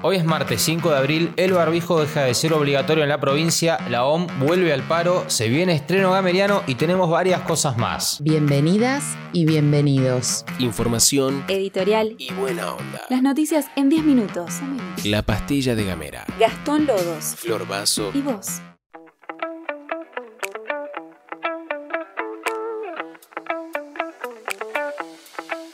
Hoy es martes 5 de abril, el barbijo deja de ser obligatorio en la provincia, la OM vuelve al paro, se viene estreno gameriano y tenemos varias cosas más. Bienvenidas y bienvenidos. Información, editorial y buena onda. Las noticias en 10 minutos. La pastilla de Gamera. Gastón Lodos, Flor Basso y vos.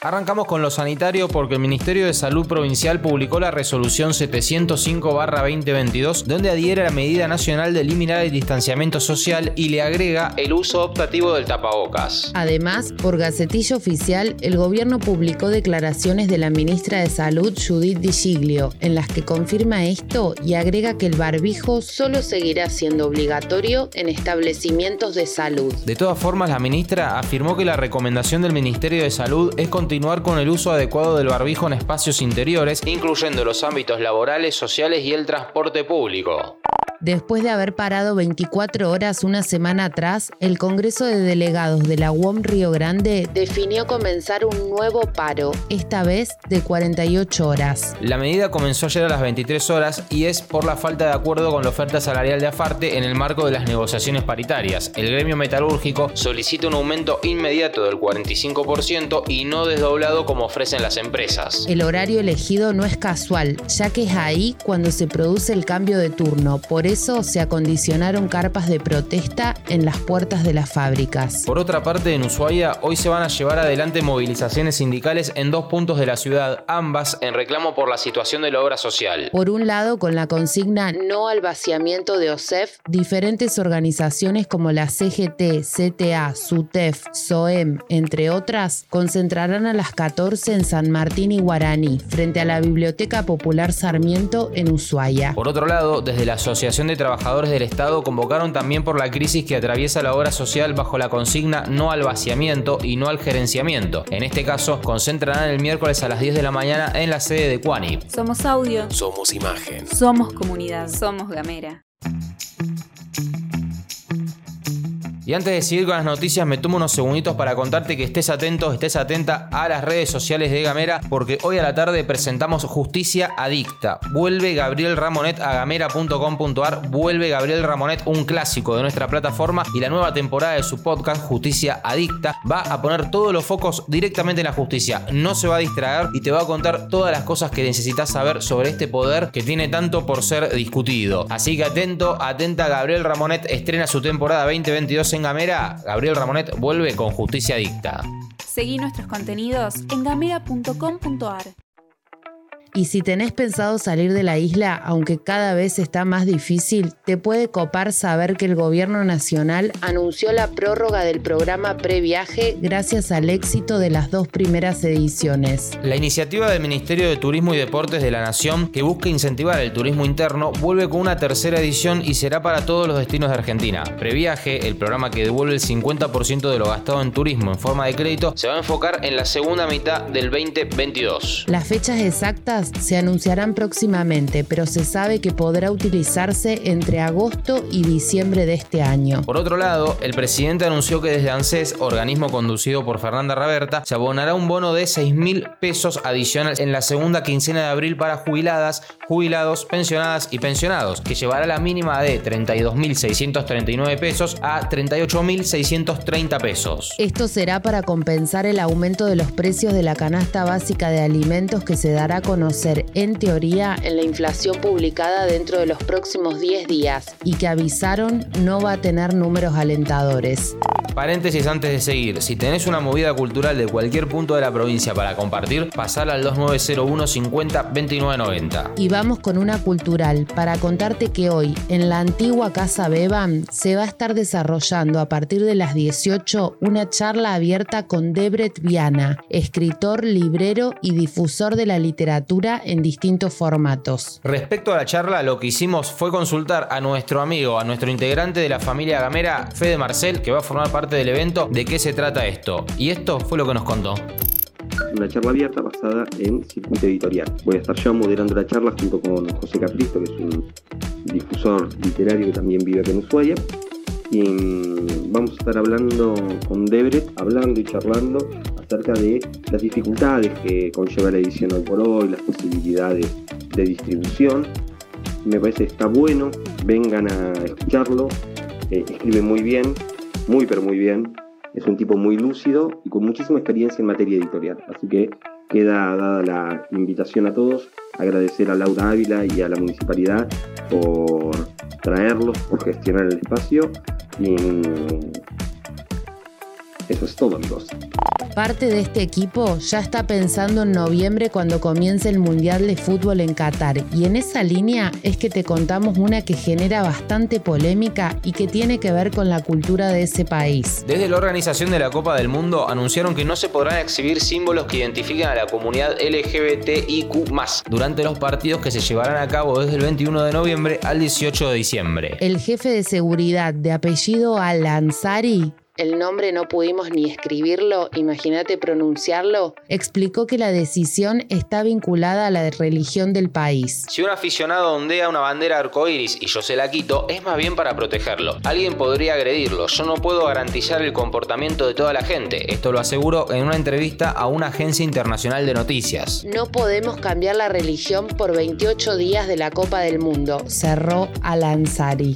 Arrancamos con lo sanitario porque el Ministerio de Salud Provincial publicó la resolución 705/2022 donde adhiere a la medida nacional de eliminar el distanciamiento social y le agrega el uso optativo del tapabocas. Además, por gacetillo oficial, el gobierno publicó declaraciones de la ministra de Salud, Judith Di Giglio, en las que confirma esto y agrega que el barbijo solo seguirá siendo obligatorio en establecimientos de salud. De todas formas, la ministra afirmó que la recomendación del Ministerio de Salud es continuar con el uso adecuado del barbijo en espacios interiores, incluyendo los ámbitos laborales, sociales y el transporte público. Después de haber parado 24 horas una semana atrás, el Congreso de Delegados de la UOM Río Grande definió comenzar un nuevo paro, esta vez de 48 horas. La medida comenzó ayer a las 23 horas y es por la falta de acuerdo con la oferta salarial de Afarte en el marco de las negociaciones paritarias. El gremio metalúrgico solicita un aumento inmediato del 45% y no desdoblado como ofrecen las empresas. El horario elegido no es casual, ya que es ahí cuando se produce el cambio de turno. Por eso se acondicionaron carpas de protesta en las puertas de las fábricas. Por otra parte, en Ushuaia, hoy se van a llevar adelante movilizaciones sindicales en dos puntos de la ciudad, ambas en reclamo por la situación de la obra social. Por un lado, con la consigna no al vaciamiento de OSEF, diferentes organizaciones como la CGT, CTA, SUTEF, SOEM, entre otras, concentrarán a las 14 en San Martín y Guaraní, frente a la Biblioteca Popular Sarmiento en Ushuaia. Por otro lado, desde la Asociación de Trabajadores del Estado convocaron también por la crisis que atraviesa la obra social bajo la consigna no al vaciamiento y no al gerenciamiento. En este caso, concentrarán el miércoles a las 10 de la mañana en la sede de QANIP. Somos audio. Somos imagen. Somos comunidad. Somos Gamera. Y antes de seguir con las noticias, me tomo unos segunditos para contarte que estés atento, estés atenta a las redes sociales de Gamera, porque hoy a la tarde presentamos Justicia Adicta. Vuelve Gabriel Ramonet a gamera.com.ar, vuelve Gabriel Ramonet, un clásico de nuestra plataforma, y la nueva temporada de su podcast, Justicia Adicta, va a poner todos los focos directamente en la justicia. No se va a distraer y te va a contar todas las cosas que necesitas saber sobre este poder que tiene tanto por ser discutido. Así que atento, atenta, Gabriel Ramonet estrena su temporada 2022 en Gamera. Gabriel Ramonet vuelve con Justicia Adicta. Seguí nuestros contenidos en gamera.com.ar. Y si tenés pensado salir de la isla, aunque cada vez está más difícil, te puede copar saber que el Gobierno Nacional anunció la prórroga del programa Previaje gracias al éxito de las dos primeras ediciones. La iniciativa del Ministerio de Turismo y Deportes de la Nación, que busca incentivar el turismo interno, vuelve con una tercera edición y será para todos los destinos de Argentina. Previaje, el programa que devuelve el 50% de lo gastado en turismo en forma de crédito, se va a enfocar en la segunda mitad del 2022. Las fechas exactas se anunciarán próximamente, pero se sabe que podrá utilizarse entre agosto y diciembre de este año. Por otro lado, el presidente anunció que desde ANSES, organismo conducido por Fernanda Raverta, se abonará un bono de 6.000 pesos adicionales en la segunda quincena de abril para jubiladas, jubilados, pensionadas y pensionados, que llevará la mínima de 32.639 pesos a 38.630 pesos. Esto será para compensar el aumento de los precios de la canasta básica de alimentos que se dará a conocer en teoría en la inflación publicada dentro de los próximos 10 días y que avisaron no va a tener números alentadores. Paréntesis antes de seguir, si tenés una movida cultural de cualquier punto de la provincia para compartir, pasala al 2901 50 2990. Y vamos con una cultural para contarte que hoy en la antigua Casa Beban se va a estar desarrollando a partir de las 18 una charla abierta con Debret Viana, escritor, librero y difusor de la literatura en distintos formatos. Respecto a la charla, lo que hicimos fue consultar a nuestro amigo, a nuestro integrante de la familia Gamera, Fede Marcel, que va a formar parte del evento, de qué se trata esto. Y esto fue lo que nos contó. una charla abierta basada en circuito editorial. Voy a estar yo moderando la charla junto con José Caprito, que es un difusor literario que también vive acá en Ushuaia. Y vamos a estar hablando con Debret, hablando y charlando acerca de las dificultades que conlleva la edición hoy por hoy, las posibilidades de distribución. Me parece que está bueno, vengan a escucharlo, escribe muy bien, muy pero muy bien, es un tipo muy lúcido y con muchísima experiencia en materia editorial, así que queda dada la invitación a todos, agradecer a Laura Ávila y a la municipalidad por traerlos, por gestionar el espacio y eso es todo, amigos. Parte de este equipo ya está pensando en noviembre cuando comience el Mundial de Fútbol en Qatar, y en esa línea es que te contamos una que genera bastante polémica y que tiene que ver con la cultura de ese país. Desde la organización de la Copa del Mundo anunciaron que no se podrán exhibir símbolos que identifiquen a la comunidad LGBTIQ+, durante los partidos que se llevarán a cabo desde el 21 de noviembre al 18 de diciembre. El jefe de seguridad de apellido Al-Ansari, el nombre no pudimos ni escribirlo, imagínate pronunciarlo, explicó que la decisión está vinculada a la religión del país. Si un aficionado ondea una bandera arcoíris y yo se la quito, es más bien para protegerlo. Alguien podría agredirlo, yo no puedo garantizar el comportamiento de toda la gente. Esto lo aseguró en una entrevista a una agencia internacional de noticias. No podemos cambiar la religión por 28 días de la Copa del Mundo, cerró Al-Ansari.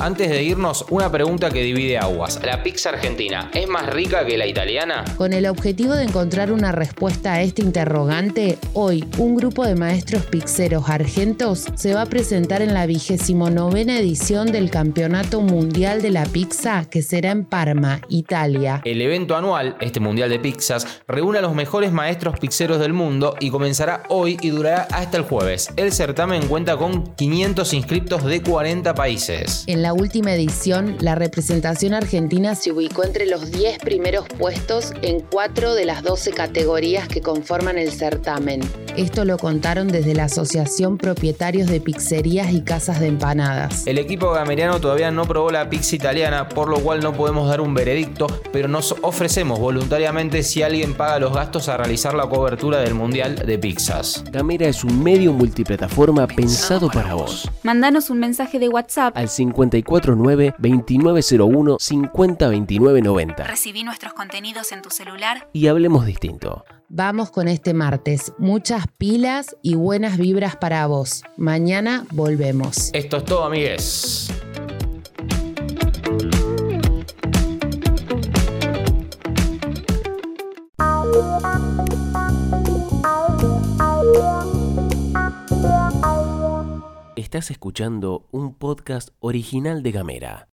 Antes de irnos, una pregunta que divide aguas. ¿La pizza argentina es más rica que la italiana? Con el objetivo de encontrar una respuesta a este interrogante, hoy un grupo de maestros pizzeros argentos se va a presentar en la 29ª edición del Campeonato Mundial de la Pizza, que será en Parma, Italia. El evento anual, este Mundial de Pizzas, reúne a los mejores maestros pizzeros del mundo y comenzará hoy y durará hasta el jueves. El certamen cuenta con 500 inscriptos de 40 países. En la última edición, la representación argentina se ubicó entre los 10 primeros puestos en 4 de las 12 categorías que conforman el certamen. Esto lo contaron desde la Asociación Propietarios de Pizzerías y Casas de Empanadas. El equipo gameriano todavía no probó la pizza italiana, por lo cual no podemos dar un veredicto, pero nos ofrecemos voluntariamente si alguien paga los gastos a realizar la cobertura del Mundial de Pizzas. Gamera es un medio multiplataforma pensado para vos. Mandanos un mensaje de WhatsApp al 54-9-2901-502990. Recibí nuestros contenidos en tu celular y hablemos distinto. Vamos con este martes. Muchas pilas y buenas vibras para vos. Mañana volvemos. Esto es todo, amigues. Estás escuchando un podcast original de Gamera.